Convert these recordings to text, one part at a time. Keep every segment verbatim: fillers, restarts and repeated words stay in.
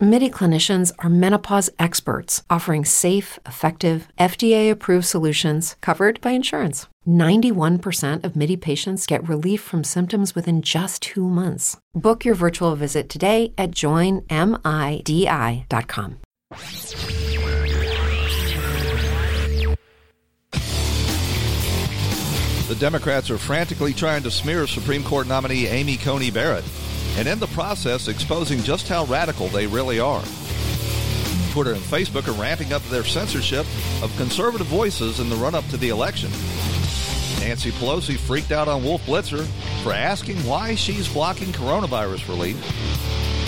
Midi clinicians are menopause experts, offering safe, effective, F D A-approved solutions covered by insurance. ninety-one percent of Midi patients get relief from symptoms within just two months. Book your virtual visit today at join midi dot com. The Democrats are frantically trying to smear Supreme Court nominee Amy Coney Barrett, and in the process exposing just how radical they really are. Twitter and Facebook are ramping up their censorship of conservative voices in the run-up to the election. Nancy Pelosi freaked out on Wolf Blitzer for asking why she's blocking coronavirus relief.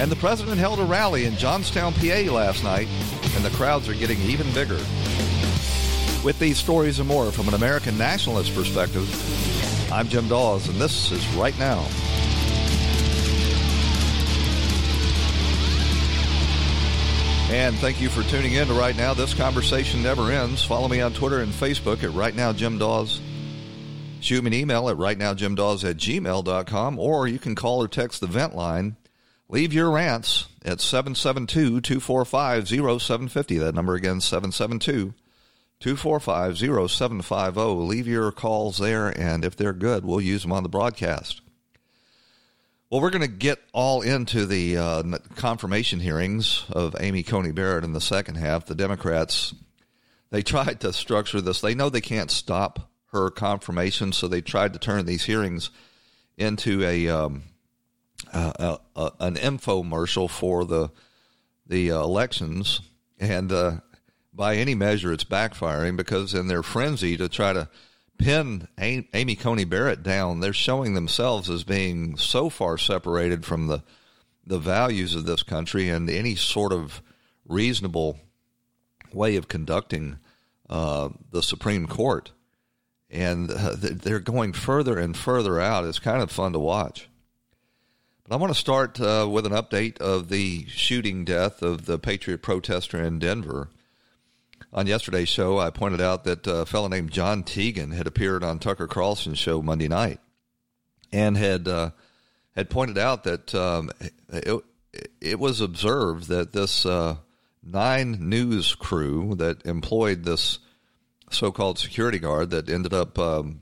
And the president held a rally in Johnstown, P A last night, and the crowds are getting even bigger. With these stories and more from an American nationalist perspective, I'm Jim Dawes, and this is Right Now. And thank you for tuning in to Right Now. This conversation never ends. Follow me on Twitter and Facebook at Right Now Jim Dawes. Shoot me an email at rightnowjimdawes at gmail dot com, or you can call or text the vent line. Leave your rants at seven seven two, two four five, zero seven five zero. That number again, seven seven two, two four five, zero seven five zero. two four five, zero seven five zero. Leave your calls there, and if they're good, we'll use them on the broadcast. Well, we're going to get all into the uh, confirmation hearings of Amy Coney Barrett in the second half. The Democrats, they tried to structure this. They know they can't stop her confirmation, so they tried to turn these hearings into a um, uh, uh, an infomercial for the the uh, elections, and uh by any measure, it's backfiring, because in their frenzy to try to pin Amy Coney Barrett down, they're showing themselves as being so far separated from the the values of this country and any sort of reasonable way of conducting uh, the Supreme Court. And uh, they're going further and further out. It's kind of fun to watch. But I want to start uh, with an update of the shooting death of the Patriot protester in Denver. On yesterday's show, I pointed out that a fellow named John Teagan had appeared on Tucker Carlson's show Monday night and had uh, had pointed out that um, it, it was observed that this uh, Nine News crew that employed this so-called security guard that ended up um,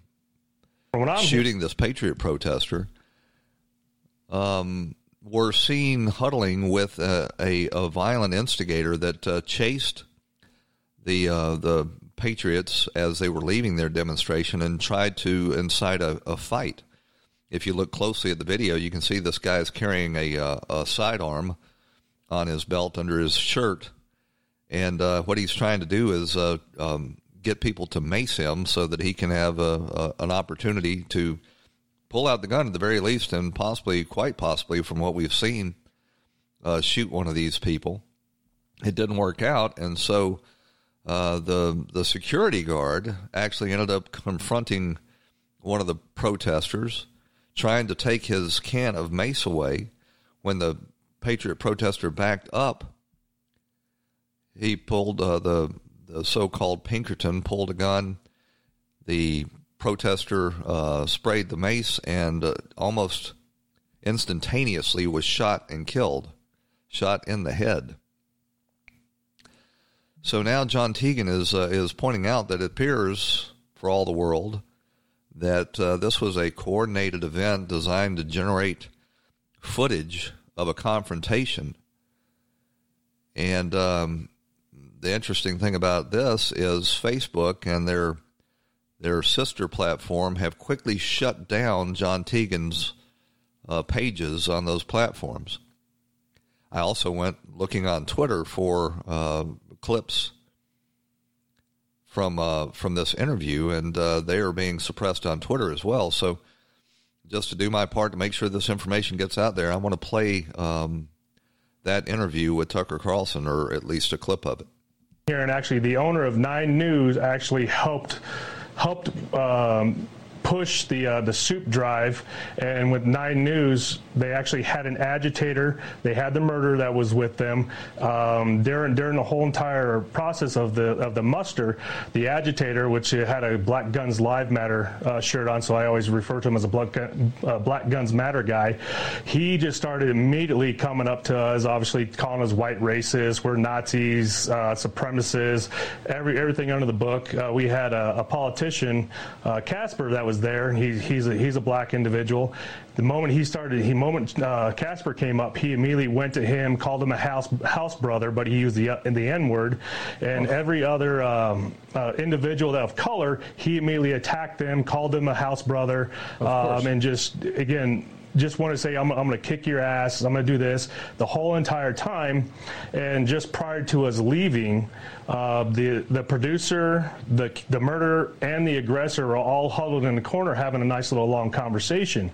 shooting this Patriot protester um, were seen huddling with a, a, a violent instigator that uh, chased the uh, the Patriots as they were leaving their demonstration and tried to incite a, a fight. If you look closely at the video, you can see this guy is carrying a, uh, a sidearm on his belt under his shirt, and uh, what he's trying to do is uh, um, get people to mace him so that he can have a, a, an opportunity to pull out the gun at the very least, and possibly, quite possibly, from what we've seen, uh, shoot one of these people. It didn't work out, and so Uh, the the security guard actually ended up confronting one of the protesters, trying to take his can of mace away. When the Patriot protester backed up, he pulled uh, the the so-called Pinkerton pulled a gun. The protester uh, sprayed the mace and uh, almost instantaneously was shot and killed, shot in the head. So now John Teagan is uh, is pointing out that it appears, for all the world, that uh, this was a coordinated event designed to generate footage of a confrontation. And um, the interesting thing about this is Facebook and their their sister platform have quickly shut down John Teagan's uh, pages on those platforms. I also went looking on Twitter for Uh, clips from uh, from this interview, and uh, they are being suppressed on Twitter as well. So just to do my part to make sure this information gets out there, I want to play um, that interview with Tucker Carlson, or at least a clip of it. Here, and actually the owner of Nine News actually helped helped um, push the uh, the soup drive, and with Nine News, they actually had an agitator. They had the murderer that was with them um, during during the whole entire process of the of the muster. The agitator, which had a Black Guns Live Matter uh, shirt on, so I always refer to him as a Black, uh, Black Guns Matter guy. He just started immediately coming up to us, obviously calling us white racists, we're Nazis, uh, supremacists, every everything under the book. Uh, we had a, a politician, uh, Casper, that was there. He, he's a, he's a black individual. The moment he started, he moment uh, Casper came up, he immediately went to him, called him a house house brother, but he used the uh, the N word, and oh. every other um, uh, individual of color, he immediately attacked them, called them a house brother, um, and just again. Just want to say, I'm, I'm going to kick your ass, I'm going to do this, the whole entire time. And just prior to us leaving, uh, the the producer, the the murderer, and the aggressor are all huddled in the corner having a nice little long conversation.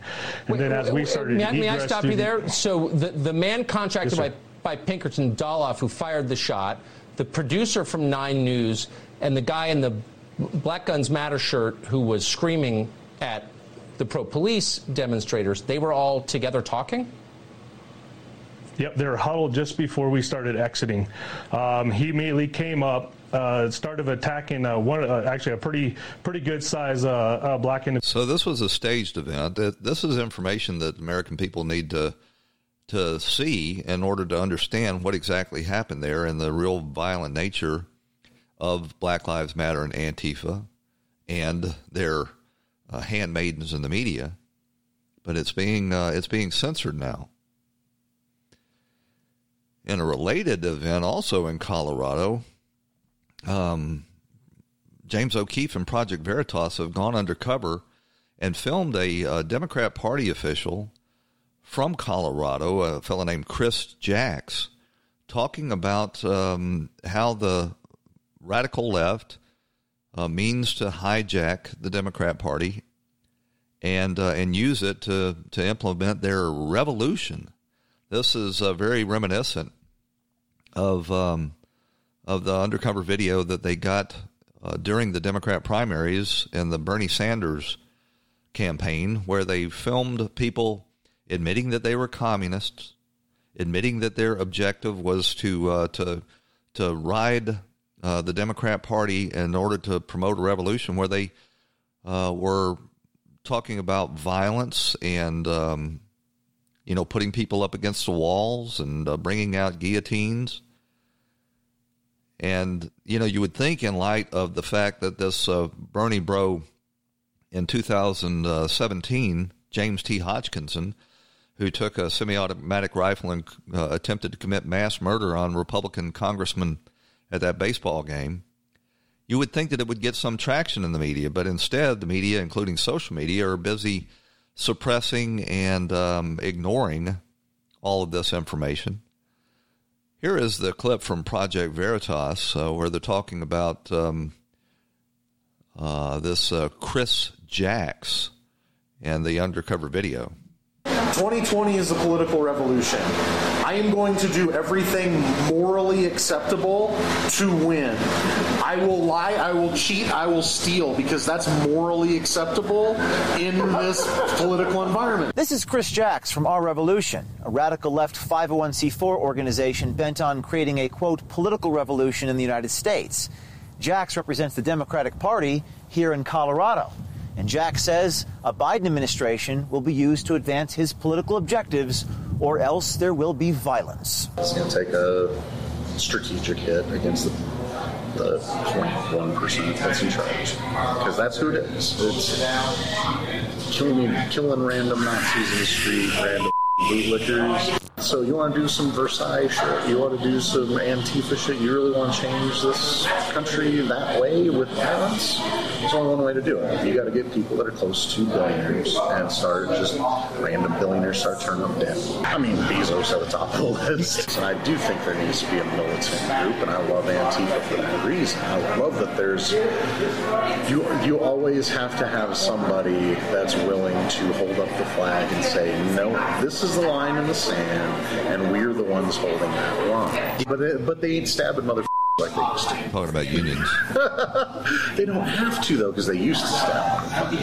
And wait, then as we started... Wait, may, may I stop you there? So the, the man contracted yes, by, by Pinkerton, Doloff, who fired the shot, the producer from Nine News, and the guy in the Black Guns Matter shirt who was screaming at the pro-police demonstrators, they were all together talking? Yep, they were huddled just before we started exiting. Um, he immediately came up, uh, started attacking uh, one, uh, actually a pretty pretty good size uh, uh, black individual. So this was a staged event. This is information that American people need to to see in order to understand what exactly happened there and the real violent nature of Black Lives Matter and Antifa and their Uh, handmaidens in the media, but it's being uh, it's being censored now. In a related event, also in Colorado, um, James O'Keefe and Project Veritas have gone undercover and filmed a, a Democrat Party official from Colorado, a fellow named Chris Jacks, talking about um, how the radical left Uh, means to hijack the Democrat Party and uh, and use it to, to implement their revolution. This is uh, very reminiscent of um, of the undercover video that they got uh, during the Democrat primaries and the Bernie Sanders campaign, where they filmed people admitting that they were communists, admitting that their objective was to uh, to to ride Uh, the Democrat Party in order to promote a revolution, where they uh, were talking about violence and, um, you know, putting people up against the walls and uh, bringing out guillotines. And, you know, you would think in light of the fact that this uh, Bernie bro in two thousand seventeen, James T. Hodgkinson, who took a semi-automatic rifle and uh, attempted to commit mass murder on Republican Congressman at that baseball game, you would think that it would get some traction in the media, but instead the media, including social media, are busy suppressing and um, ignoring all of this information. Here is the clip from Project Veritas uh, where they're talking about um, uh, this uh, Chris Jacks and the undercover video. twenty twenty is a political revolution. I am going to do everything morally acceptable to win. I will lie, I will cheat, I will steal, because that's morally acceptable in this political environment. This is Chris Jacks from Our Revolution, a radical left five oh one c four organization bent on creating a, quote, political revolution in the United States. Jacks represents the Democratic Party here in Colorado. And Jack says a Biden administration will be used to advance his political objectives, or else there will be violence. It's going to take a strategic hit against the, the zero point one percent that's in charge, because that's who it is. It's killing, killing random Nazis in the street, random bootlickers. So you want to do some Versailles shit, you want to do some Antifa shit, you really want to change this country that way with violence? There's only one way to do it. You got to get people that are close to billionaires and start just random billionaires start turning them down. I mean, Bezos at the top of the list. And I do think there needs to be a militant group, and I love Antifa for that reason. I love that there's you. You always have to have somebody that's willing to hold up the flag and say, no, this is the line in the sand, and we're the ones holding that line. But but they ain't stabbing motherfuckers like they used to. Talking about unions. They don't have to, though, because they used to stop.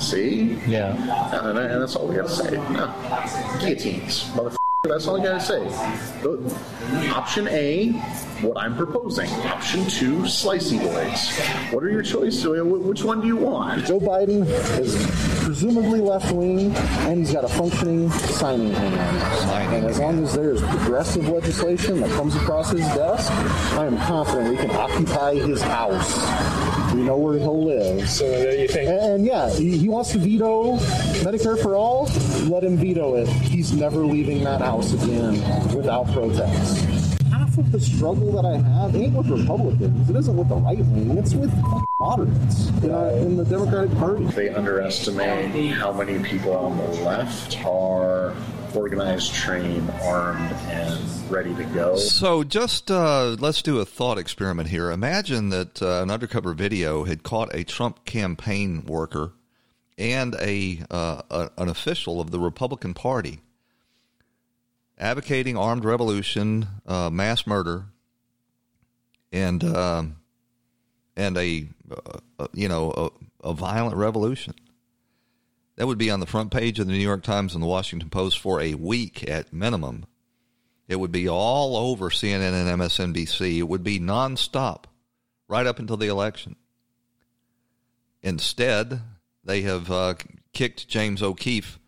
See? Yeah. And, and that's all we got to say. No. Guillotines. Motherfucker, that's all I got to say. Option A, what I'm proposing. Option two, slicing blades. What are your choices? Which one do you want? Joe Biden is presumably left-wing, and he's got a functioning signing hand. And as long as there's progressive legislation that comes across his desk, I am confident we can occupy his house. We know where he'll live. So there you think? And, and yeah, he, he wants to veto Medicare for all, let him veto it. He's never leaving that house again without protest. Half of the struggle that I have ain't with Republicans. It isn't with the right wing. It's with moderates uh, in the Democratic Party. They underestimate how many people on the left are organized, trained, armed, and ready to go. So just uh, let's do a thought experiment here. Imagine that uh, an undercover video had caught a Trump campaign worker and a, uh, a an official of the Republican Party advocating armed revolution, uh, mass murder, and uh, and a uh, you know a, a violent revolution. That would be on the front page of the New York Times and the Washington Post for a week at minimum. It would be all over C N N and M S N B C. It would be nonstop right up until the election. Instead, they have uh, kicked James O'Keefe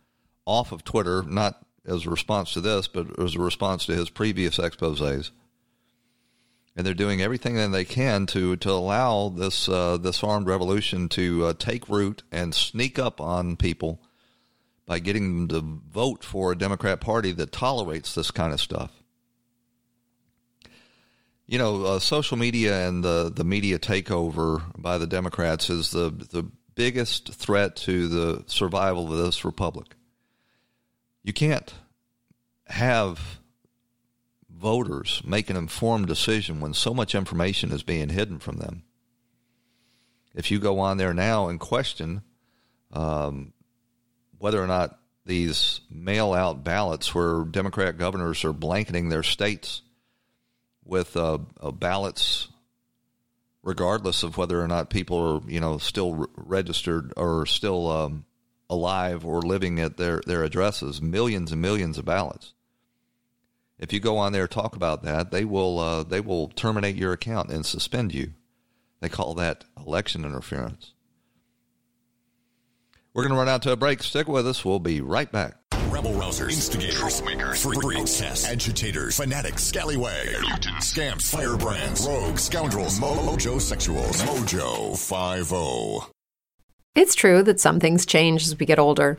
off of Twitter, not as a response to this, but as a response to his previous exposés. And they're doing everything that they can to to allow this uh, this armed revolution to uh, take root and sneak up on people by getting them to vote for a Democrat Party that tolerates this kind of stuff. You know, uh, social media and the, the media takeover by the Democrats is the, the biggest threat to the survival of this republic. You can't have voters make an informed decision when so much information is being hidden from them. If you go on there now and question um, whether or not these mail-out ballots where Democrat governors are blanketing their states with uh, uh, ballots, regardless of whether or not people are, you know, still re- registered or still um, alive or living at their, their addresses, millions and millions of ballots. If you go on there and talk about that, they will uh, they will terminate your account and suspend you. They call that election interference. We're going to run out to a break. Stick with us. We'll be right back. Rebel rousers, instigators, troublemakers, freaks, agitators, fanatics, scallywags, mutants, scamps, firebrands, rogues, scoundrels, mojo sexuals, Mojo Five O. It's true that some things change as we get older.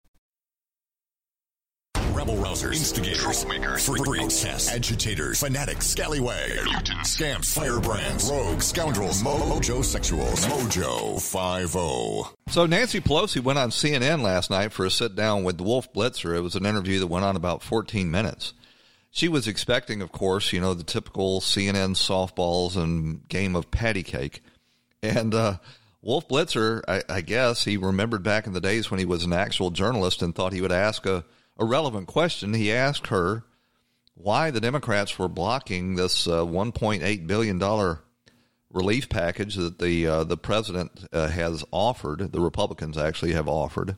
Rebel rousers, instigators, troublemakers, freaks, agitators, fanatics, scallywags, mutants, scamps, firebrands, rogues, scoundrels, mojo sexuals, Mojo Five O. So Nancy Pelosi went on C N N last night for a sit down with Wolf Blitzer. It was an interview that went on about fourteen minutes. She was expecting, of course, you know, the typical C N N softballs and game of patty cake. And uh, Wolf Blitzer, I, I guess, he remembered back in the days when he was an actual journalist and thought he would ask a A relevant question. He asked her why the Democrats were blocking this uh, one point eight billion dollars relief package that the uh, the president uh, has offered. The Republicans actually have offered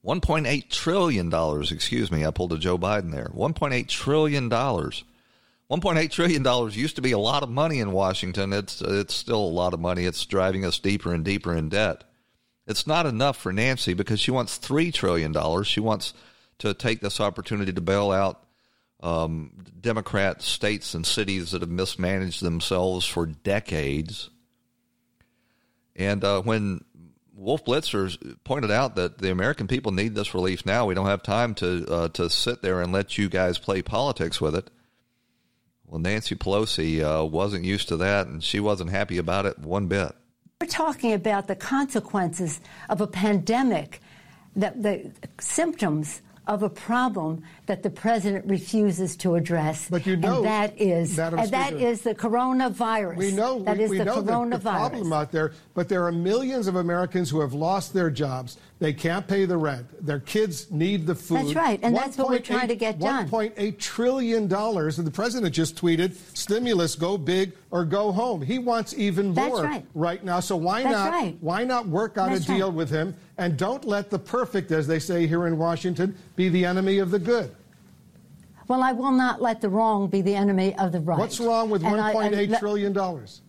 one point eight trillion dollars. Excuse me, I pulled a Joe Biden there. one point eight trillion dollars. one point eight trillion dollars used to be a lot of money in Washington. It's it's still a lot of money. It's driving us deeper and deeper in debt. It's not enough for Nancy because she wants three trillion dollars. She wants to take this opportunity to bail out um, Democrat states and cities that have mismanaged themselves for decades. And uh, when Wolf Blitzer pointed out that the American people need this relief now, we don't have time to uh, to sit there and let you guys play politics with it. Well, Nancy Pelosi uh, wasn't used to that, and she wasn't happy about it one bit. We're talking about the consequences of a pandemic, the, the symptoms of a problem that the president refuses to address. But you know, and that is, and that is the coronavirus. We know that we, is we the know coronavirus. The, the problem out there, but there are millions of Americans who have lost their jobs. They can't pay the rent. Their kids need the food. That's right, and that's what we're trying to get done. one point eight trillion dollars, and the president just tweeted, stimulus, go big or go home. He wants even more right. right now, so why that's not right. why not work out that's a deal right. with him, and don't let the perfect, as they say here in Washington, be the enemy of the good. Well, I will not let the wrong be the enemy of the right. What's wrong with and one point eight trillion dollars?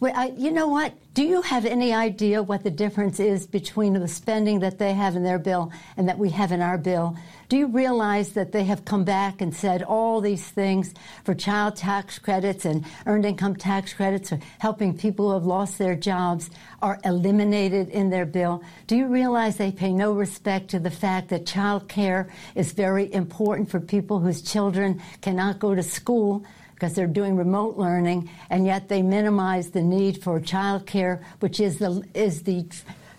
Well, I, you know what? Do you have any idea what the difference is between the spending that they have in their bill and that we have in our bill? Do you realize that they have come back and said all these things for child tax credits and earned income tax credits for helping people who have lost their jobs are eliminated in their bill? Do you realize they pay no respect to the fact that child care is very important for people whose children cannot go to school because they're doing remote learning, and yet they minimize the need for child care, which is the is the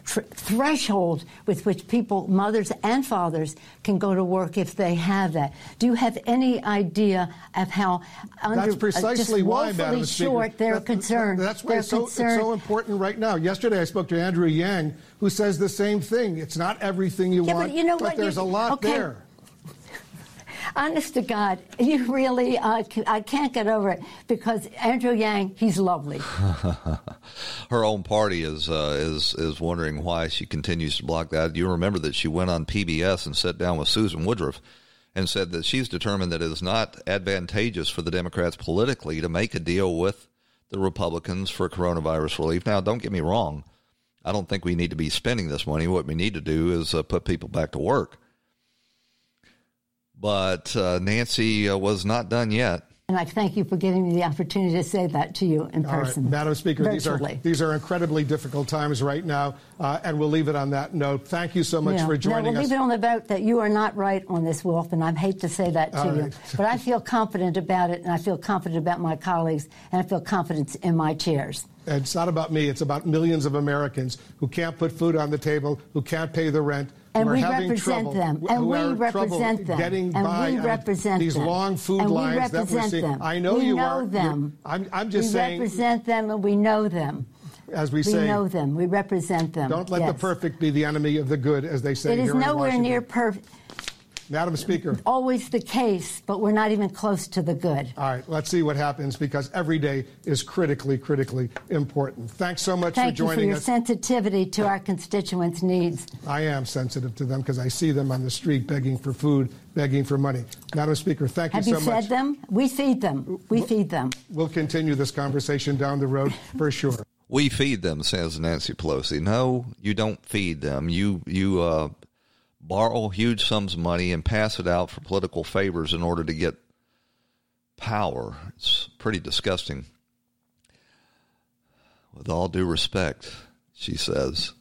tr- threshold with which people, mothers and fathers, can go to work if they have that. Do you have any idea of how under, that's precisely uh, why, Madam Speaker, short their that, concern? That, that's why it's so, it's so important right now. Yesterday I spoke to Andrew Yang, who says the same thing. It's not everything you yeah, want, but, you know but what? there's you, a lot okay. there. Honest to God, you really, uh, I can't get over it, because Andrew Yang, he's lovely. Her own party is uh, is is wondering why she continues to block that. You remember that she went on P B S and sat down with Susan Woodruff and said that she's determined that it is not advantageous for the Democrats politically to make a deal with the Republicans for coronavirus relief. Now, don't get me wrong. I don't think we need to be spending this money. What we need to do is uh, put people back to work. But uh, Nancy uh, was not done yet. And I thank you for giving me the opportunity to say that to you in All person. Right. Madam Speaker, these are, these are incredibly difficult times right now, uh, and we'll leave it on that note. Thank you so much yeah. for joining no, we'll us. We'll leave it on the note that you are not right on this, Wolf, and I hate to say that to All you. Right. But I feel confident about it, and I feel confident about my colleagues, and I feel confidence in my chairs. It's not about me. It's about millions of Americans who can't put food on the table, who can't pay the rent, and we represent them, and we represent them, and we represent these long food lines that we're seeing. I know you are. We know them. I'm, I'm just saying. We represent them, and we know them. As we say, we know them. We represent them. Don't let the perfect be the enemy of the good, as they say here in Washington. It is nowhere near perfect. Madam Speaker. Always the case, but we're not even close to the good. All right, let's see what happens, because every day is critically, critically important. Thanks so much Thank for joining us. Thank you for your us. sensitivity to our constituents' needs. I am sensitive to them, because I see them on the street begging for food, begging for money. Madam Speaker, thank you so much. Have you fed them? We feed them. We feed them. We'll continue this conversation down the road for sure. We feed them, says Nancy Pelosi. No, you don't feed them. You, you, uh, borrow huge sums of money and pass it out for political favors in order to get power. It's pretty disgusting. With all due respect, she says.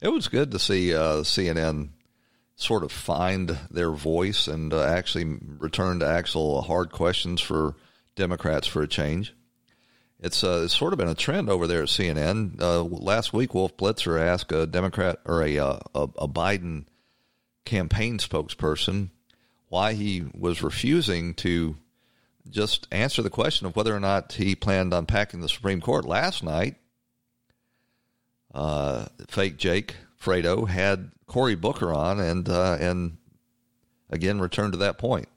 It was good to see uh, C N N sort of find their voice and uh, actually return to actual hard questions for Democrats for a change. It's, uh, it's sort of been a trend over there at C N N. Uh, last week, Wolf Blitzer asked a Democrat or a, uh, a a Biden campaign spokesperson why he was refusing to just answer the question of whether or not he planned on packing the Supreme Court. Last night, uh, fake Jake Fredo had Cory Booker on and uh, and again returned to that point.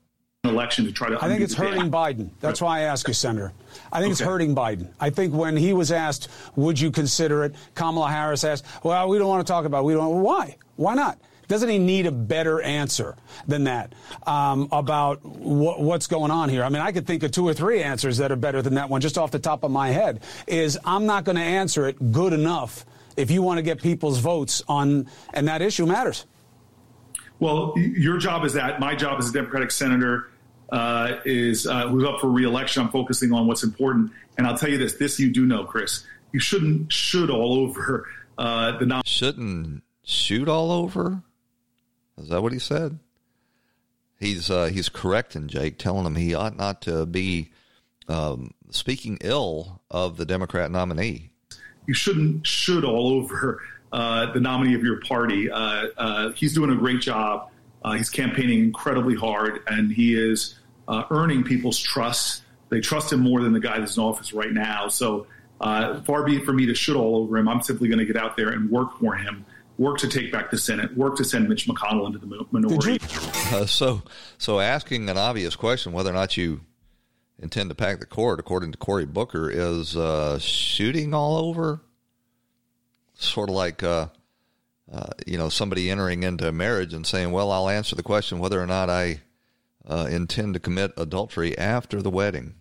Election to try to I think it's hurting Biden. That's why I ask you, Senator. I think okay. it's hurting Biden. I think when he was asked, would you consider it? Kamala Harris asked, well, we don't want to talk about it. We don't. Why? Why not? Doesn't he need a better answer than that um, about wh- what's going on here? I mean, I could think of two or three answers that are better than that one just off the top of my head. Is I'm not going to answer it good enough if you want to get people's votes on, and that issue matters. Well, your job is that. My job as a Democratic senator uh, is uh, who's up for re-election. I'm focusing on what's important. And I'll tell you this, this you do know, Chris. You shouldn't should all over uh, the non- Shouldn't shoot all over? Is that what he said? He's uh, he's correcting Jake, telling him he ought not to be um, speaking ill of the Democrat nominee. You shouldn't should all over uh, the nominee of your party. Uh, uh, he's doing a great job. Uh, he's campaigning incredibly hard, and he is uh, earning people's trust. They trust him more than the guy that's in office right now. So uh, far be it for me to shoot all over him. I'm simply going to get out there and work for him. Work to take back the Senate, work to send Mitch McConnell into the minority. Uh, so so asking an obvious question, whether or not you intend to pack the court, according to Cory Booker, is uh, shooting all over. Sort of like, uh, uh, you know, somebody entering into a marriage and saying, well, I'll answer the question whether or not I uh, intend to commit adultery after the wedding.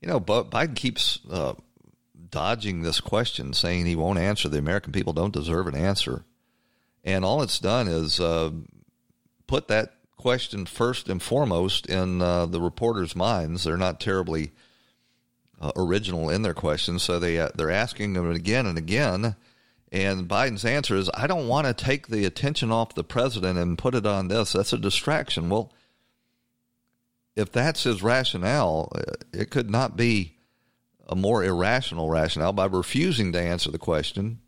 You know, but Biden keeps... Uh, dodging this question, saying he won't answer. The American people don't deserve an answer. And all it's done is uh, put that question first and foremost in uh, the reporters' minds. They're not terribly uh, original in their questions, so they, uh, they're asking them again and again. And Biden's answer is, I don't want to take the attention off the president and put it on this. That's a distraction. Well, if that's his rationale, it could not be a more irrational rationale. By refusing to answer the question,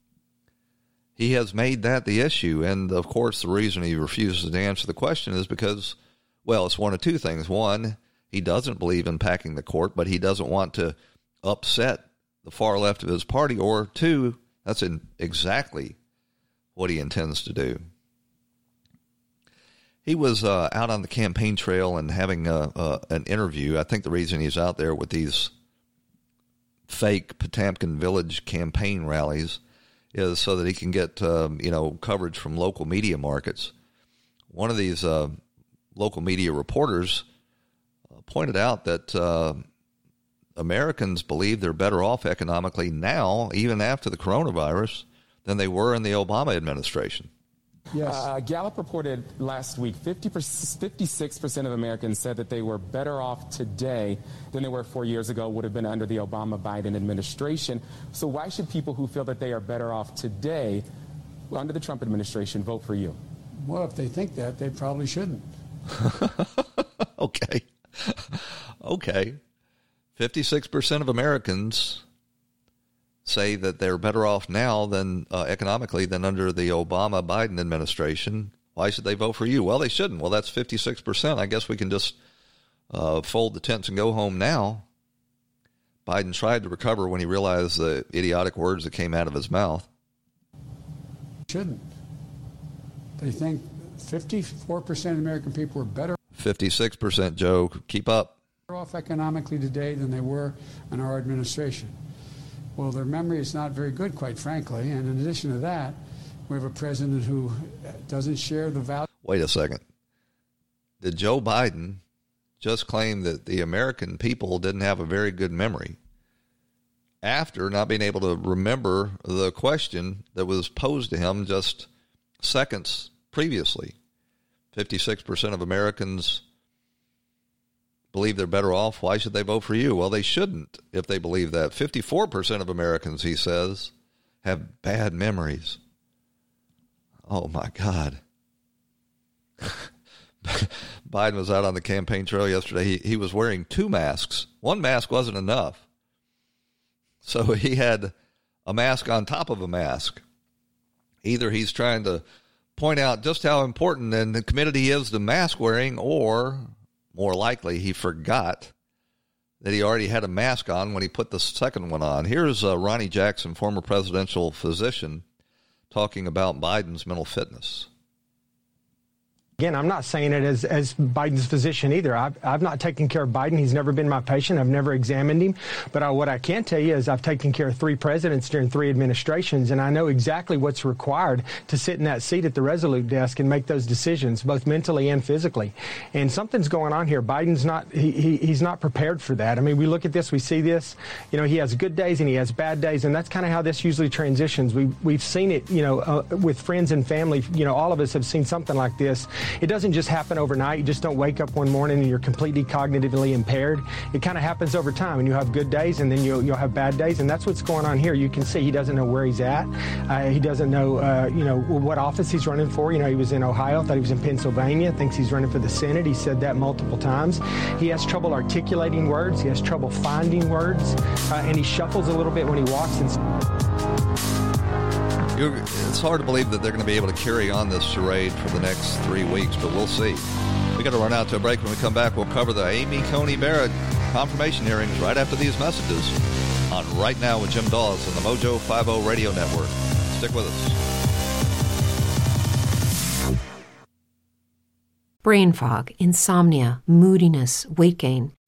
he has made that the issue. And of course, the reason he refuses to answer the question is because, well, it's one of two things. One, he doesn't believe in packing the court, but he doesn't want to upset the far left of his party. Or two, that's in exactly what he intends to do. He was uh, out on the campaign trail and having a, uh, an interview. I think the reason he's out there with these fake Potemkin Village campaign rallies is so that he can get, um, you know, coverage from local media markets. One of these uh, local media reporters uh, pointed out that uh, Americans believe they're better off economically now, even after the coronavirus, than they were in the Obama administration. Yes. Uh, Gallup reported last week fifty-six percent of Americans said that they were better off today than they were four years ago, would have been under the Obama-Biden administration. So why should people who feel that they are better off today under the Trump administration vote for you? Well, if they think that, they probably shouldn't. Okay. Okay. fifty-six percent of Americans say that they're better off now than uh, economically than under the Obama-Biden administration. Why should they vote for you? Well, they shouldn't. Well, that's fifty-six percent. I guess we can just uh, fold the tents and go home now. Biden tried to recover when he realized the idiotic words that came out of his mouth. Shouldn't. They think fifty-four percent of American people are better. fifty-six percent, Joe. Keep up. Better off economically today than they were in our administration. Well, their memory is not very good, quite frankly. And in addition to that, we have a president who doesn't share the value. Wait a second. Did Joe Biden just claim that the American people didn't have a very good memory after not being able to remember the question that was posed to him just seconds previously? fifty-six percent of Americans believe they're better off. Why should they vote for you? Well, they shouldn't if they believe that. fifty-four percent of Americans, he says, have bad memories. Oh, my God. Biden was out on the campaign trail yesterday. He, he was wearing two masks. One mask wasn't enough. So he had a mask on top of a mask. Either he's trying to point out just how important and committed he is to mask wearing, or more likely, he forgot that he already had a mask on when he put the second one on. Here's uh, Ronnie Jackson, former presidential physician, talking about Biden's mental fitness. Again, I'm not saying it as, as Biden's physician either. I've, I've not taken care of Biden. He's never been my patient. I've never examined him. But I, what I can tell you is I've taken care of three presidents during three administrations, and I know exactly what's required to sit in that seat at the Resolute desk and make those decisions, both mentally and physically. And something's going on here. Biden's not, he, he, he's not prepared for that. I mean, we look at this, we see this. You know, he has good days and he has bad days, and that's kind of how this usually transitions. We, we've seen it, you know, uh, with friends and family. You know, all of us have seen something like this. It doesn't just happen overnight. You just don't wake up one morning and you're completely cognitively impaired. It kind of happens over time, and you have good days and then you'll, you'll have bad days, and that's what's going on here. You can see he doesn't know where he's at. Uh, he doesn't know, uh, you know, what office he's running for. You know, he was in Ohio, thought he was in Pennsylvania, thinks he's running for the Senate. He said that multiple times. He has trouble articulating words. He has trouble finding words, uh, and he shuffles a little bit when he walks. And You're, it's hard to believe that they're going to be able to carry on this charade for the next three weeks, but we'll see. We got to run out to a break. When we come back, we'll cover the Amy Coney Barrett confirmation hearings right after these messages on Right Now with Jim Dawes on the Mojo Five O Radio Network. Stick with us. Brain fog, insomnia, moodiness, weight gain.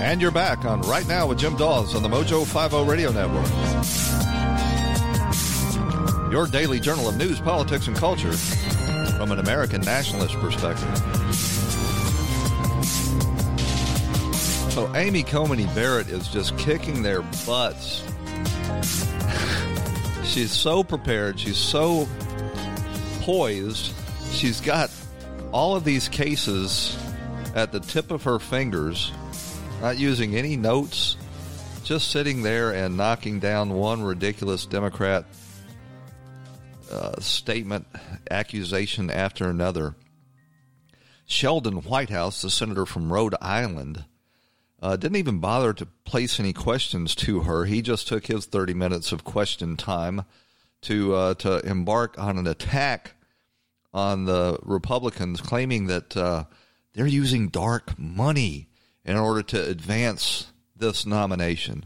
And you're back on Right Now with Jim Dawes on the Mojo Five O Radio Network. Your daily journal of news, politics, and culture from an American nationalist perspective. So Amy Coney Barrett is just kicking their butts. She's so prepared. She's so poised. She's got all of these cases at the tip of her fingers, not using any notes, just sitting there and knocking down one ridiculous Democrat uh, statement, accusation after another. Sheldon Whitehouse, the senator from Rhode Island, uh, didn't even bother to place any questions to her. He just took his thirty minutes of question time to uh, to embark on an attack on the Republicans, claiming that uh, they're using dark money in order to advance this nomination.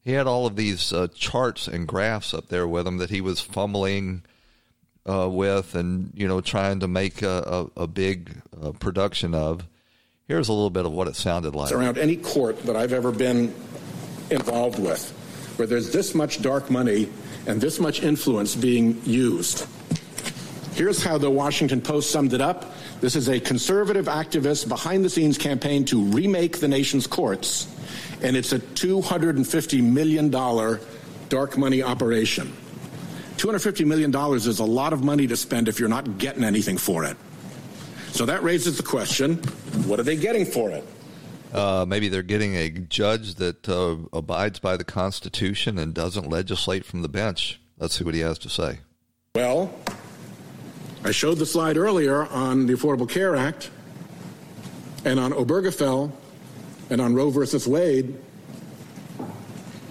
He had all of these uh, charts and graphs up there with him that he was fumbling uh, with and, you know, trying to make a, a, a big uh, production of. Here's a little bit of what it sounded like. It's around any court that I've ever been involved with where there's this much dark money and this much influence being used. Here's how the Washington Post summed it up. This is a conservative activist behind-the-scenes campaign to remake the nation's courts, and it's a two hundred fifty million dollars dark money operation. two hundred fifty million dollars is a lot of money to spend if you're not getting anything for it. So that raises the question, what are they getting for it? Uh, maybe they're getting a judge that uh, abides by the Constitution and doesn't legislate from the bench. Let's see what he has to say. Well, I showed the slide earlier on the Affordable Care Act and on Obergefell and on Roe versus Wade.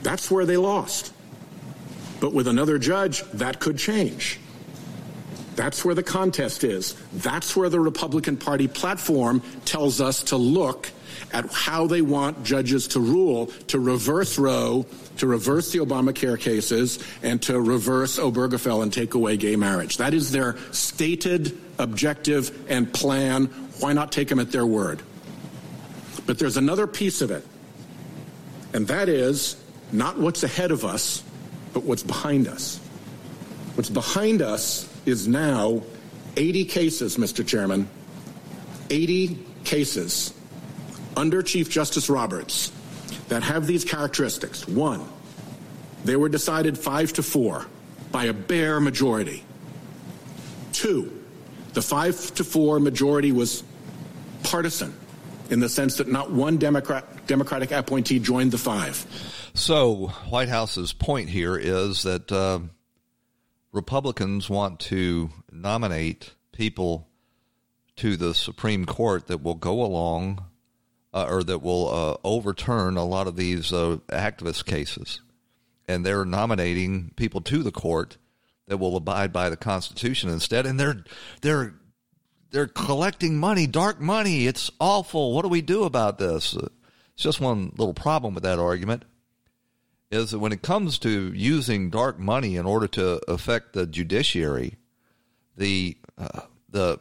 That's where they lost. But with another judge, that could change. That's where the contest is. That's where the Republican Party platform tells us to look at how they want judges to rule, to reverse Roe, to reverse the Obamacare cases, and to reverse Obergefell and take away gay marriage. That is their stated objective and plan. Why not take them at their word? But there's another piece of it, and that is not what's ahead of us, but what's behind us. What's behind us is now eighty cases, Mister Chairman, eighty cases under Chief Justice Roberts that have these characteristics. One, they were decided five to four by a bare majority. Two, the five to four majority was partisan in the sense that not one Democrat, Democratic appointee joined the five. So Whitehouse's point here is that uh, Republicans want to nominate people to the Supreme Court that will go along uh, or that will uh, overturn a lot of these uh, activist cases. And they're nominating people to the court that will abide by the Constitution instead. And they're they're they're collecting money, dark money. It's awful. What do we do about this? It's just one little problem with that argument is that when it comes to using dark money in order to affect the judiciary, the uh, the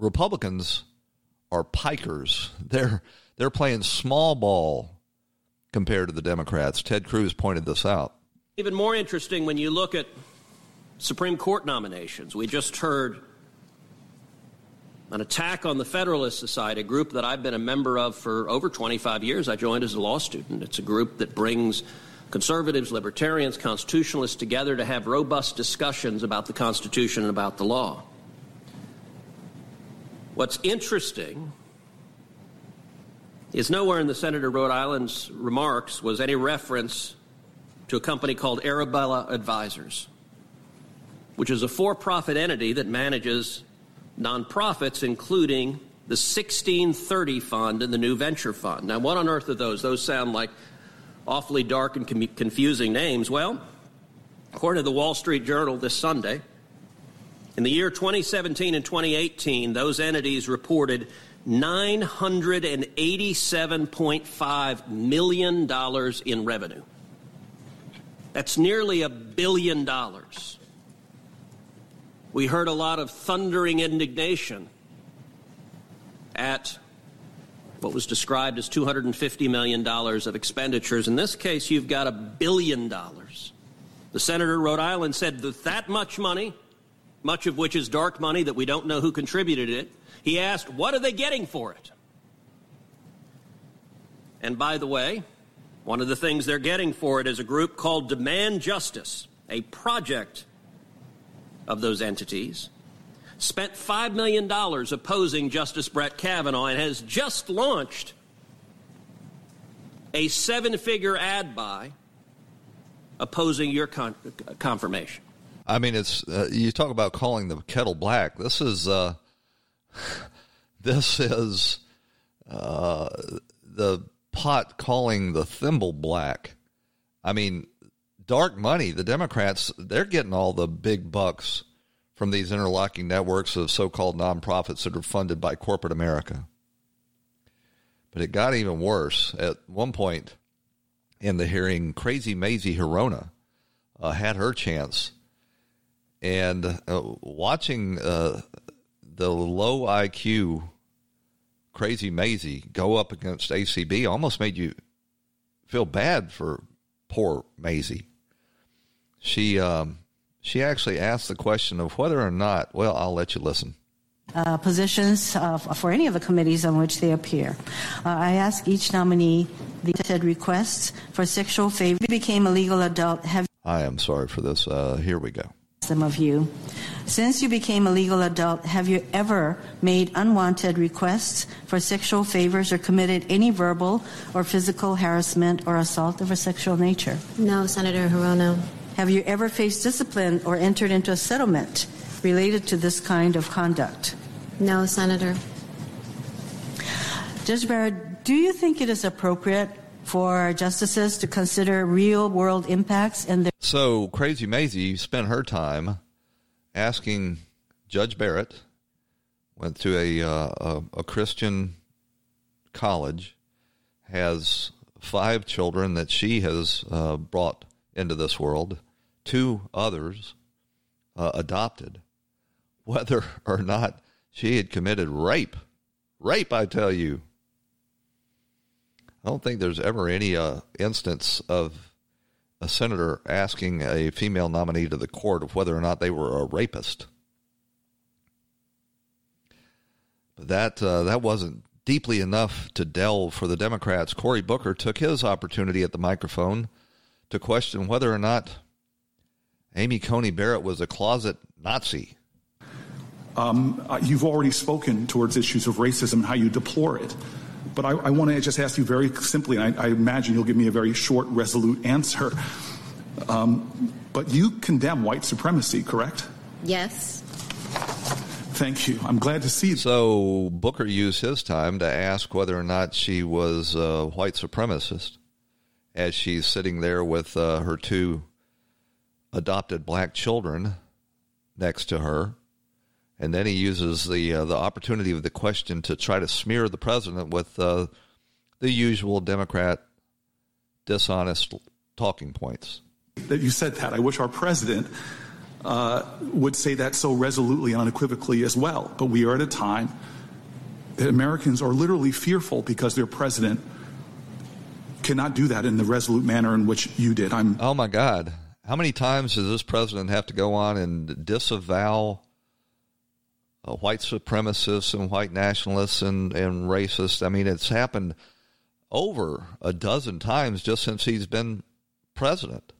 Republicans are pikers. They're they're playing small ball compared to the Democrats. Ted Cruz pointed this out. Even more interesting when you look at Supreme Court nominations. We just heard an attack on the Federalist Society, a group that I've been a member of for over twenty-five years. I joined as a law student. It's a group that brings conservatives, libertarians, constitutionalists together to have robust discussions about the Constitution and about the law. What's interesting is nowhere in the Senator of Rhode Island's remarks was any reference to a company called Arabella Advisors, which is a for-profit entity that manages nonprofits, including the sixteen thirty Fund and the New Venture Fund. Now, what on earth are those? Those sound like awfully dark and com- confusing names. Well, according to the Wall Street Journal this Sunday, in the year twenty seventeen and twenty eighteen, those entities reported nine hundred eighty-seven point five million dollars in revenue. That's nearly a billion dollars. We heard a lot of thundering indignation at what was described as two hundred fifty million dollars of expenditures. In this case, you've got a billion dollars. The Senator of Rhode Island said that that much money, much of which is dark money that we don't know who contributed it, he asked, what are they getting for it? And by the way, one of the things they're getting for it is a group called Demand Justice, a project of those entities, spent five million dollars opposing Justice Brett Kavanaugh and has just launched a seven-figure ad buy opposing your con- confirmation. I mean, it's uh, you talk about calling the kettle black. This is... Uh... This is uh, the pot calling the thimble black. I mean, dark money, the Democrats, they're getting all the big bucks from these interlocking networks of so-called nonprofits that are funded by corporate America. But it got even worse. At one point in the hearing, crazy Mazie Hirono uh, had her chance. And uh, watching... Uh, The low I Q, crazy Mazie, go up against A C B almost made you feel bad for poor Mazie. She um, she actually asked the question of whether or not, well, I'll let you listen. Uh, positions uh, for any of the committees on which they appear. Uh, I ask each nominee the said requests for sexual favor. You became a legal adult. Have- I am sorry for this. Uh, here we go. Some of you. Since you became a legal adult, have you ever made unwanted requests for sexual favors or committed any verbal or physical harassment or assault of a sexual nature? No, Senator Hirono. Have you ever faced discipline or entered into a settlement related to this kind of conduct? No, Senator. Judge Barrett, do you think it is appropriate for justices to consider real-world impacts and their... So crazy Mazie spent her time asking Judge Barrett, went to a, uh, a a Christian college, has five children that she has uh, brought into this world, two others uh, adopted, whether or not she had committed rape. Rape, I tell you. I don't think there's ever any uh, instance of a senator asking a female nominee to the court of whether or not they were a rapist. But that uh, that wasn't deeply enough to delve for the Democrats. Cory Booker took his opportunity at the microphone to question whether or not Amy Coney Barrett was a closet Nazi. Um, you've already spoken towards issues of racism and how you deplore it. But I, I want to just ask you very simply, and I, I imagine you'll give me a very short, resolute answer. Um, but you condemn white supremacy, correct? Yes. Thank you. I'm glad to see that. So Booker used his time to ask whether or not she was a white supremacist as she's sitting there with uh, her two adopted black children next to her. And then he uses the uh, the opportunity of the question to try to smear the president with uh, the usual Democrat dishonest talking points. That you said that. I wish our president Uh, would say that so resolutely and unequivocally as well. But we are at a time that Americans are literally fearful because their president cannot do that in the resolute manner in which you did. I'm. Oh, my God. How many times does this president have to go on and disavow uh, white supremacists and white nationalists and, and racists? I mean, it's happened over a dozen times just since he's been president.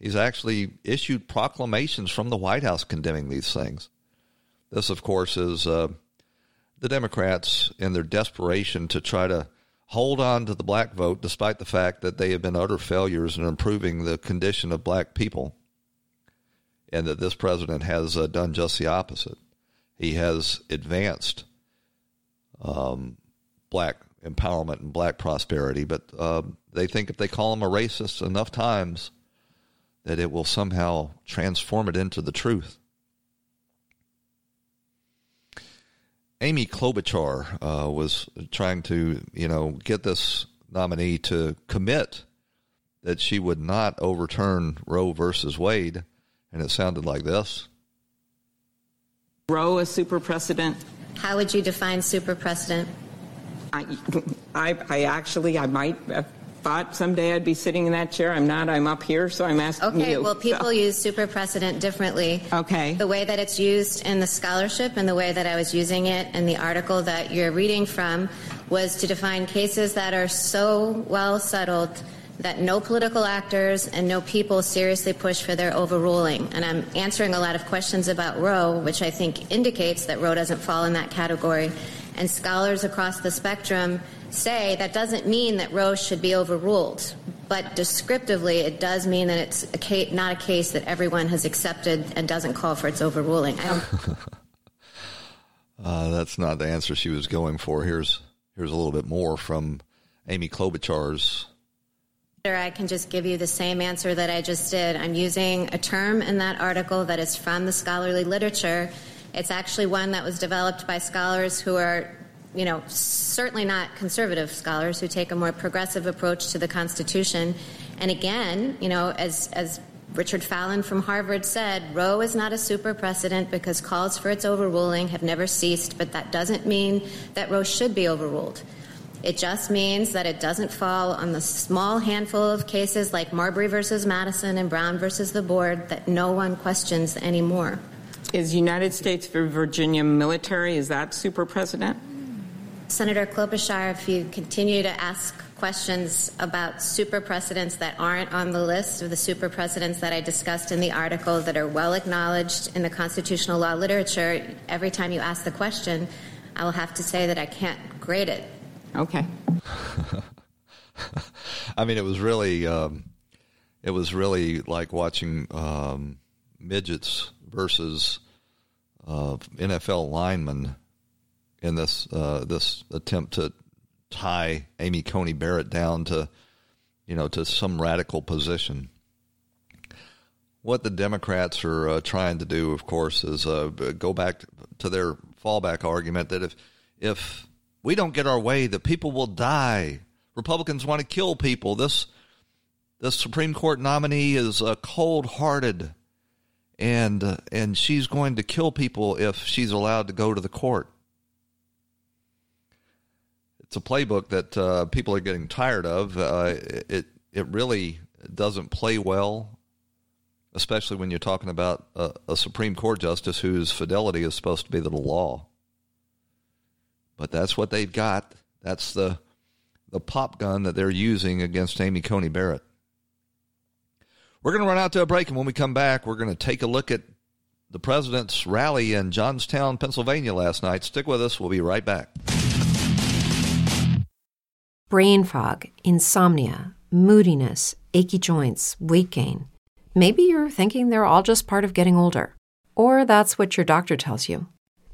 He's actually issued proclamations from the White House condemning these things. This, of course, is uh, the Democrats in their desperation to try to hold on to the black vote, despite the fact that they have been utter failures in improving the condition of black people, and that this president has uh, done just the opposite. He has advanced um, black empowerment and black prosperity, but uh, they think if they call him a racist enough times, that it will somehow transform it into the truth. Amy Klobuchar uh, was trying to, you know, get this nominee to commit that she would not overturn Roe versus Wade, and it sounded like this. Roe is super precedent. How would you define super precedent? I, I, I actually, I might. Uh, thought someday I'd be sitting in that chair. I'm not. I'm up here, so I'm asking okay, you. Okay, well, people so. use super precedent differently. Okay. The way that it's used in the scholarship and the way that I was using it in the article that you're reading from was to define cases that are so well settled that no political actors and no people seriously push for their overruling. And I'm answering a lot of questions about Roe, which I think indicates that Roe doesn't fall in that category. And scholars across the spectrum say that doesn't mean that Roe should be overruled, but descriptively it does mean that it's a case, not a case that everyone has accepted and doesn't call for its overruling. I don't- uh, that's not the answer she was going for. Here's here's a little bit more from Amy Klobuchar's. I can just give you the same answer that I just did. I'm using a term in that article that is from the scholarly literature. It's actually one that was developed by scholars who are, you know, certainly not conservative scholars, who take a more progressive approach to the Constitution. And again, you know, as as Richard Fallon from Harvard said, Roe is not a super precedent because calls for its overruling have never ceased, but that doesn't mean that Roe should be overruled. It just means that it doesn't fall on the small handful of cases like Marbury versus Madison and Brown versus the board that no one questions anymore. Is United States v. Virginia military, is that super precedent? Senator Klobuchar, if you continue to ask questions about super precedents that aren't on the list of the super precedents that I discussed in the article that are well acknowledged in the constitutional law literature, every time you ask the question, I will have to say that I can't grade it. Okay. I mean, it was really, um, it was really like watching um, midgets versus uh, N F L linemen in this uh, this attempt to tie Amy Coney Barrett down to, you know, to some radical position. What the Democrats are uh, trying to do, of course, is uh, go back to their fallback argument that if if we don't get our way, the people will die. Republicans want to kill people. This this Supreme Court nominee is uh, cold-hearted, and uh, and she's going to kill people if she's allowed to go to the court. It's a playbook that uh, people are getting tired of. Uh, it it really doesn't play well, especially when you're talking about a, a Supreme Court justice whose fidelity is supposed to be to the law. But that's what they've got. That's the the pop gun that they're using against Amy Coney Barrett. We're going to run out to a break, and when we come back, we're going to take a look at the president's rally in Johnstown, Pennsylvania last night. Stick with us. We'll be right back. brain fog, insomnia, moodiness, achy joints, weight gain. Maybe you're thinking they're all just part of getting older, or that's what your doctor tells you.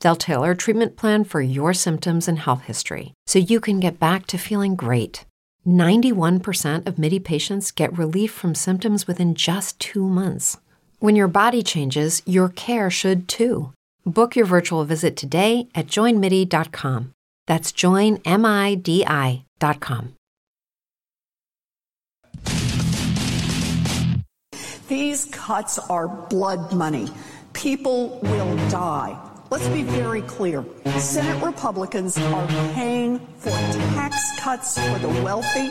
They'll tailor a treatment plan for your symptoms and health history so you can get back to feeling great. ninety-one percent of Midi patients get relief from symptoms within just two months. When your body changes, your care should too. Book your virtual visit today at join midi dot com. That's join midi dot com. These cuts are blood money. People will die. Let's be very clear. Senate Republicans are paying for tax cuts for the wealthy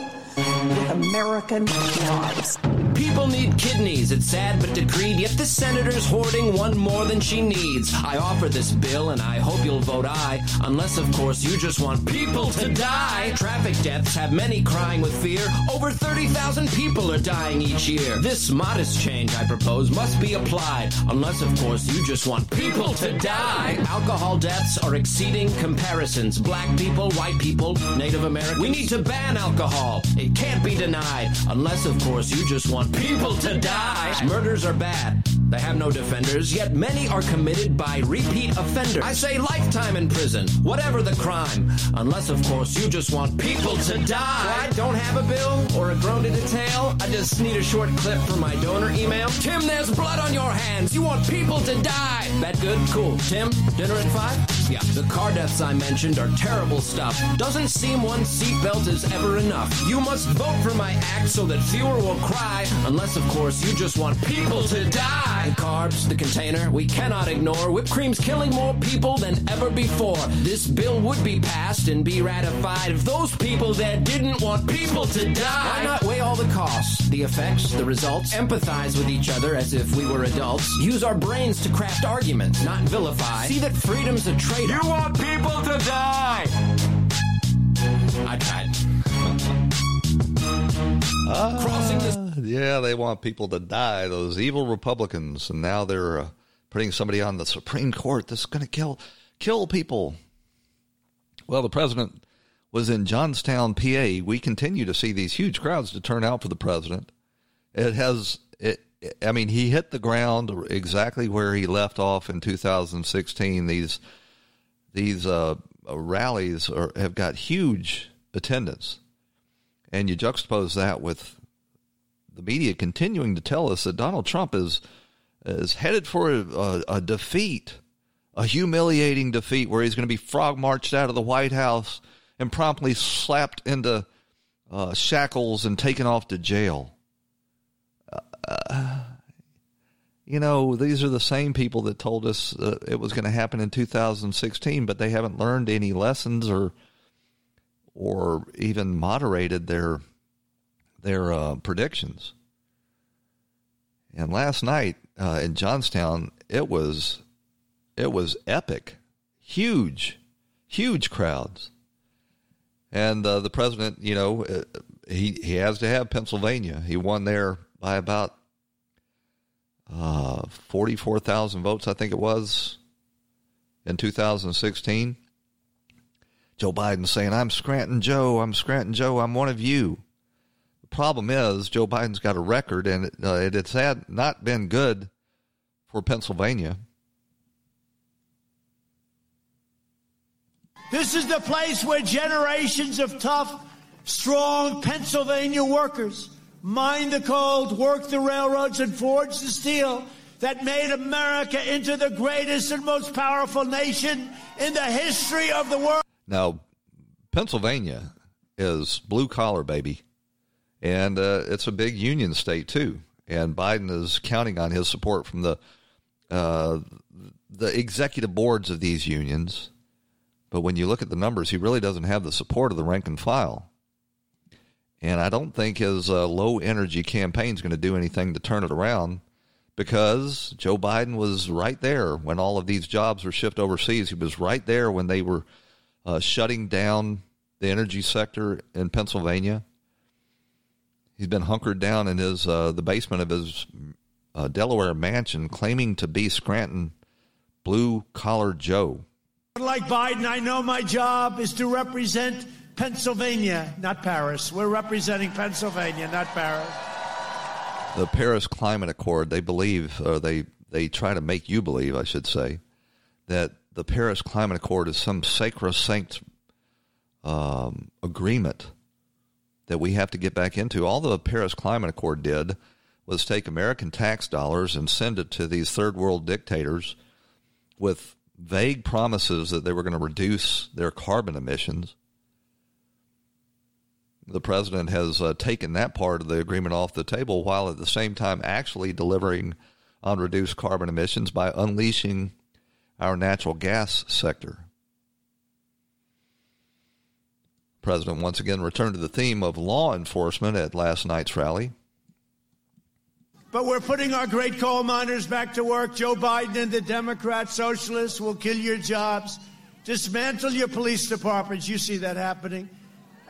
with American lives. People need kidneys. It's sad but decreed, yet this senator's hoarding one more than she needs. I offer this bill and I hope you'll vote aye, unless of course you just want people to die. Traffic deaths have many crying with fear. Over thirty thousand people are dying each year. This modest change I propose must be applied, unless of course you just want people to die. Alcohol deaths are exceeding comparisons. Black people, white people, Native Americans. We need to ban alcohol. It can't be denied, unless of course you just want people to die. Murders are bad. They have no defenders, yet many are committed by repeat offenders. I say lifetime in prison, whatever the crime, unless of course you just want people to die. I don't have a bill or a groan to detail. I just need a short clip from my donor email. Tim, there's blood on your hands. You want people to die. That good? Cool. Tim, dinner at five? Yeah. The car deaths I mentioned are terrible stuff. Doesn't seem one seatbelt is ever enough. You must vote for my act so that fewer will cry, unless of course you just want people to die. The carbs, the container, we cannot ignore. Whipped cream's killing more people than ever before. This bill would be passed and be ratified if those people that didn't want people to die. Why not weigh all the costs, the effects, the results? Empathize with each other as if we were adults. Use our brains to craft arguments, not vilify. See that freedom's a traitor. You want people to die! I tried. Uh, Crossing this. Yeah, they want people to die, those evil Republicans. And now they're uh, putting somebody on the Supreme Court that's going to kill kill people. Well, the president was in Johnstown, P A. We continue to see these huge crowds to turn out for the president. It has, it, I mean, he hit the ground exactly where he left off in two thousand sixteen. These, these uh, rallies are, have got huge attendance. And you juxtapose that with the media continuing to tell us that Donald Trump is is headed for a, a, a defeat, a humiliating defeat, where he's going to be frog marched out of the White House and promptly slapped into uh, shackles and taken off to jail. Uh, you know, these are the same people that told us uh, it was going to happen in two thousand sixteen, but they haven't learned any lessons or or even moderated their their uh, predictions. And last night uh, in Johnstown, it was it was epic, huge, huge crowds. And uh, the president, you know, he he has to have Pennsylvania. He won there by about uh, forty-four thousand votes, I think it was, in two thousand sixteen. Joe Biden saying, I'm Scranton Joe, I'm Scranton Joe, I'm one of you. The problem is Joe Biden's got a record, and it, uh, it, it's had not been good for Pennsylvania. This is the place where generations of tough, strong Pennsylvania workers mined the coal, worked the railroads, and forged the steel that made America into the greatest and most powerful nation in the history of the world. Now, Pennsylvania is blue-collar, baby, and uh, it's a big union state, too. And Biden is counting on his support from the uh, the executive boards of these unions. But when you look at the numbers, he really doesn't have the support of the rank and file. And I don't think his uh, low-energy campaign is going to do anything to turn it around, because Joe Biden was right there when all of these jobs were shipped overseas. He was right there when they were uh, shutting down the energy sector in Pennsylvania. He's been hunkered down in his uh, the basement of his uh, Delaware mansion, claiming to be Scranton blue-collar Joe. Like Biden, I know my job is to represent Pennsylvania, not Paris. We're representing Pennsylvania, not Paris. The Paris Climate Accord, they believe, or they, they try to make you believe, I should say, that the Paris Climate Accord is some sacrosanct um, agreement that we have to get back into. All the Paris Climate Accord did was take American tax dollars and send it to these third world dictators with vague promises that they were going to reduce their carbon emissions. The president has uh, taken that part of the agreement off the table, while at the same time actually delivering on reduced carbon emissions by unleashing our natural gas sector. The president once again returned to the theme of law enforcement at last night's rally. But we're putting our great coal miners back to work. Joe Biden and the Democrat socialists will kill your jobs, dismantle your police departments. You see that happening.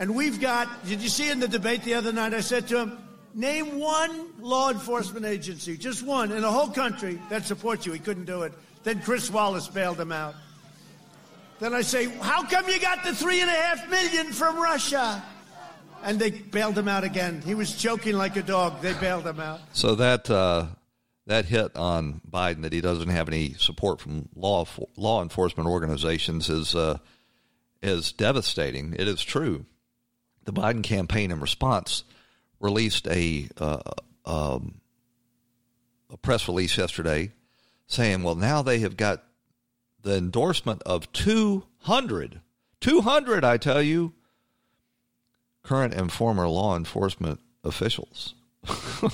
And we've got, did you see in the debate the other night, I said to him, name one law enforcement agency, just one, in the whole country that supports you. He couldn't do it. Then Chris Wallace bailed him out. Then I say, how come you got the three and a half million from Russia? And they bailed him out again. He was choking like a dog. They bailed him out. So that uh, that hit on Biden, that he doesn't have any support from law law enforcement organizations, is uh, is devastating. It is true. The Biden campaign, in response, released a uh, um, a press release yesterday saying, well, now they have got the endorsement of two hundred, two hundred, I tell you, current and former law enforcement officials.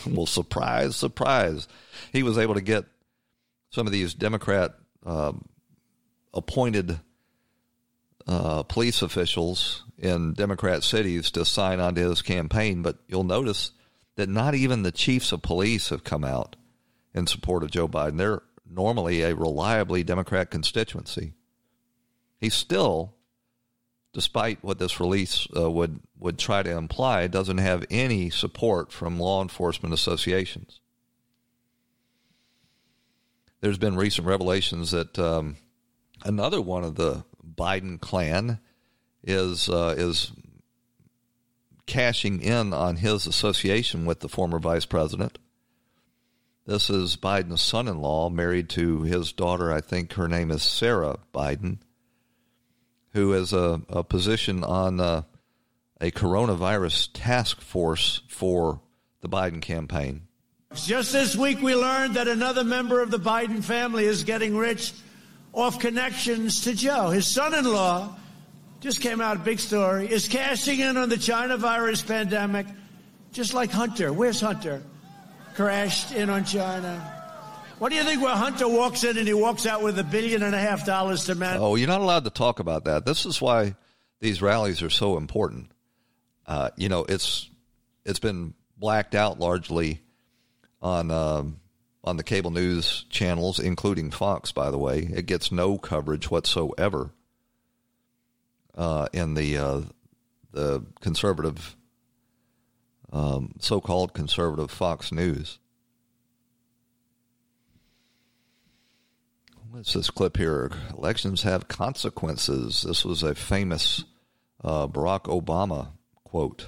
Well, surprise, surprise. He was able to get some of these Democrat um, appointed Uh, police officials in Democrat cities to sign onto his campaign, but you'll notice that not even the chiefs of police have come out in support of Joe Biden. They're normally a reliably Democrat constituency. He still, despite what this release uh, would, would try to imply, doesn't have any support from law enforcement associations. There's been recent revelations that um, another one of the Biden clan is uh, is cashing in on his association with the former vice president. This is Biden's son-in-law, married to his daughter, I think her name is Sarah Biden, who is a, a position on uh, a coronavirus task force for the Biden campaign. Just this week we learned that another member of the Biden family is getting rich off connections to Joe. His son-in-law, just came out, a big story, is cashing in on the China virus pandemic, just like Hunter. Where's Hunter? Crashed in on China. What do you think where Hunter walks in and he walks out with a billion and a half dollars to manage? Oh, you're not allowed to talk about that. This is why these rallies are so important. Uh, you know, it's it's been blacked out largely on... Um, on the cable news channels, including Fox, by the way. It gets no coverage whatsoever uh, in the uh, the conservative, um, so-called conservative Fox News. What's this clip here? Elections have consequences. This was a famous uh, Barack Obama quote.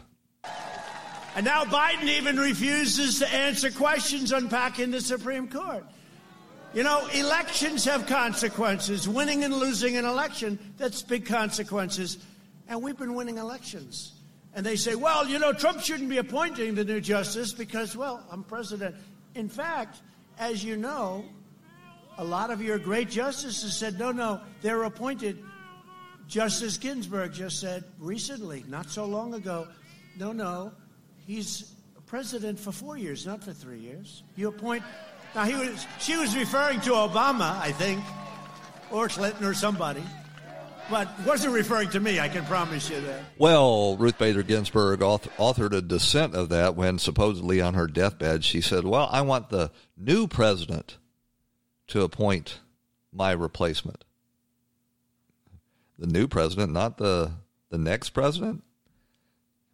And now Biden even refuses to answer questions unpacking the Supreme Court. You know, elections have consequences. Winning and losing an election, that's big consequences. And we've been winning elections. And they say, well, you know, Trump shouldn't be appointing the new justice because, well, I'm president. In fact, as you know, a lot of your great justices said, no, no, they're appointed. Justice Ginsburg just said recently, not so long ago, no, no. He's president for four years, not for three years. You appoint. Now, he was, she was referring to Obama, I think, or Clinton or somebody. but wasn't referring to me, I can promise you that. Well, Ruth Bader Ginsburg auth- authored a dissent of that when supposedly on her deathbed she said, well, I want the new president to appoint my replacement. The new president, not the the next president?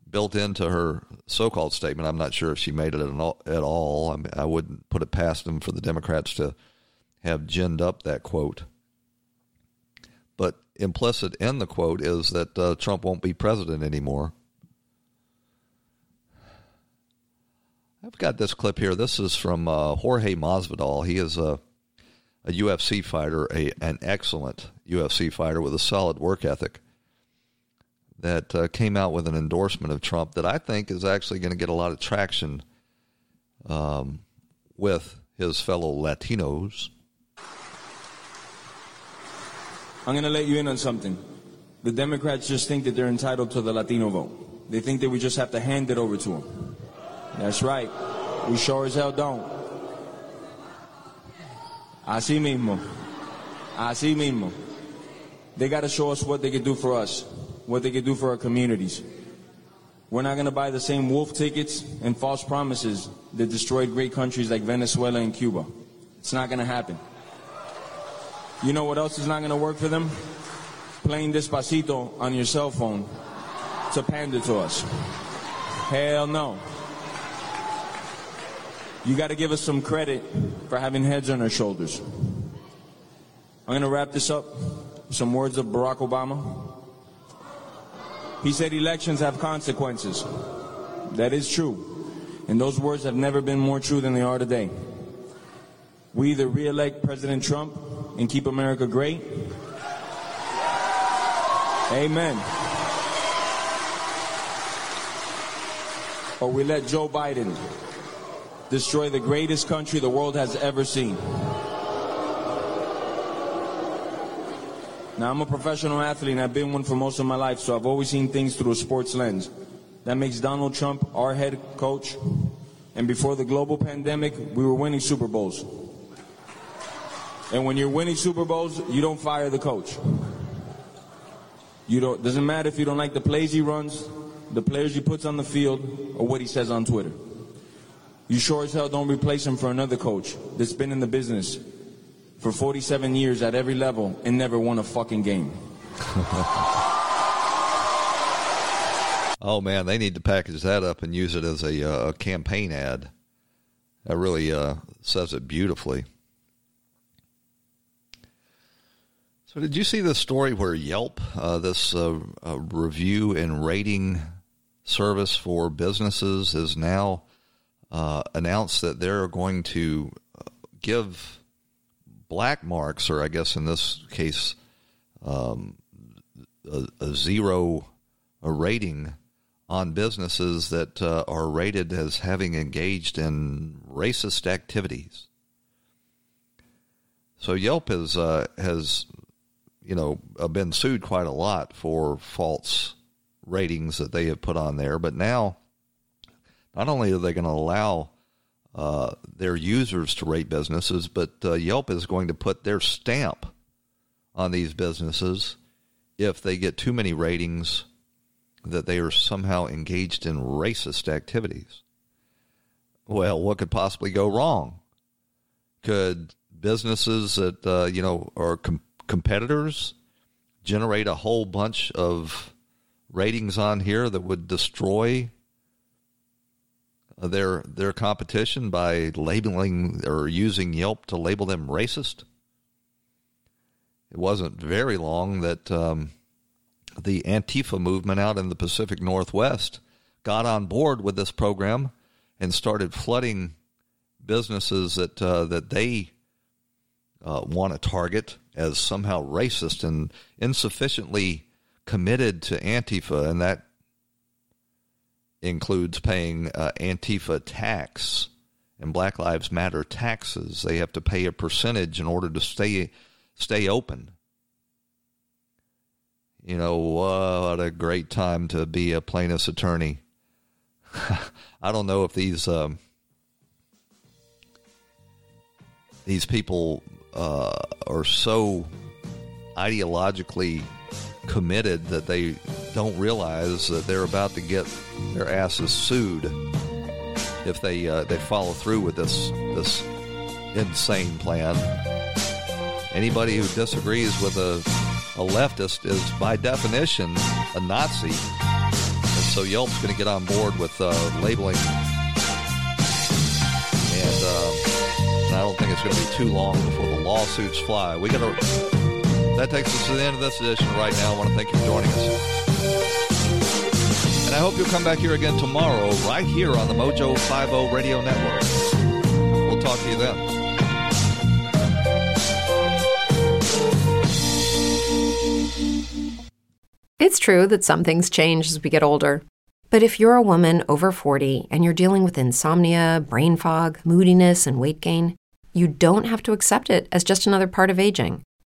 Built into her so-called statement, I'm not sure if she made it at all. I mean, I wouldn't put it past them for the Democrats to have ginned up that quote. But implicit in the quote is that uh, Trump won't be president anymore. I've got this clip here. This is from uh, Jorge Masvidal. He is a, a U F C fighter, a, an excellent U F C fighter with a solid work ethic, that uh, came out with an endorsement of Trump that I think is actually going to get a lot of traction um, with his fellow Latinos. I'm going to let you in on something. The Democrats just think that they're entitled to the Latino vote. They think that we just have to hand it over to them. That's right. We sure as hell don't. Así mismo. Así mismo. They got to show us what they can do for us, what they could do for our communities. We're not going to buy the same wolf tickets and false promises that destroyed great countries like Venezuela and Cuba. It's not going to happen. You know what else is not going to work for them? Playing Despacito on your cell phone to pander to us. Hell no. You got to give us some credit for having heads on our shoulders. I'm going to wrap this up with some words of Barack Obama. He said elections have consequences. That is true. And those words have never been more true than they are today. We either re-elect President Trump and keep America great. Amen. Or we let Joe Biden destroy the greatest country the world has ever seen. Now, I'm a professional athlete, and I've been one for most of my life, so I've always seen things through a sports lens. That makes Donald Trump our head coach. And before the global pandemic, we were winning Super Bowls. And when you're winning Super Bowls, you don't fire the coach. You don't. Doesn't matter if you don't like the plays he runs, the players he puts on the field, or what he says on Twitter. You sure as hell don't replace him for another coach that's been in the business for forty-seven years at every level and never won a fucking game. Oh, man, they need to package that up and use it as a, uh, a campaign ad. That really uh, says it beautifully. So did you see this story where Yelp, uh, this uh, uh, review and rating service for businesses, has now uh, announced that they're going to give black marks, or I guess in this case, um, a, a zero a rating on businesses that uh, are rated as having engaged in racist activities. So Yelp has uh, has you know been sued quite a lot for false ratings that they have put on there, but now not only are they going to allow Uh, their users to rate businesses, but uh, Yelp is going to put their stamp on these businesses if they get too many ratings that they are somehow engaged in racist activities. Well, what could possibly go wrong? Could businesses that, uh, you know, are com- competitors generate a whole bunch of ratings on here that would destroy Their their competition by labeling or using Yelp to label them racist? It wasn't very long that um, the Antifa movement out in the Pacific Northwest got on board with this program and started flooding businesses that uh, that they uh, want to target as somehow racist and insufficiently committed to Antifa, and that includes paying uh, Antifa tax and Black Lives Matter taxes. They have to pay a percentage in order to stay stay open. You know, what a great time to be a plaintiff's attorney. I don't know if these um, these people uh, are so ideologically committed that they don't realize that they're about to get their asses sued if they uh, they follow through with this this insane plan. Anybody who disagrees with a, a leftist is, by definition, a Nazi. And so Yelp's going to get on board with uh, labeling. And, uh, and I don't think it's going to be too long before the lawsuits fly. We got to. That takes us to the end of this edition right now. I want to thank you for joining us. And I hope you'll come back here again tomorrow, right here on the Mojo Five O Radio Network. We'll talk to you then. It's true that some things change as we get older. But if you're a woman over forty and you're dealing with insomnia, brain fog, moodiness, and weight gain, you don't have to accept it as just another part of aging.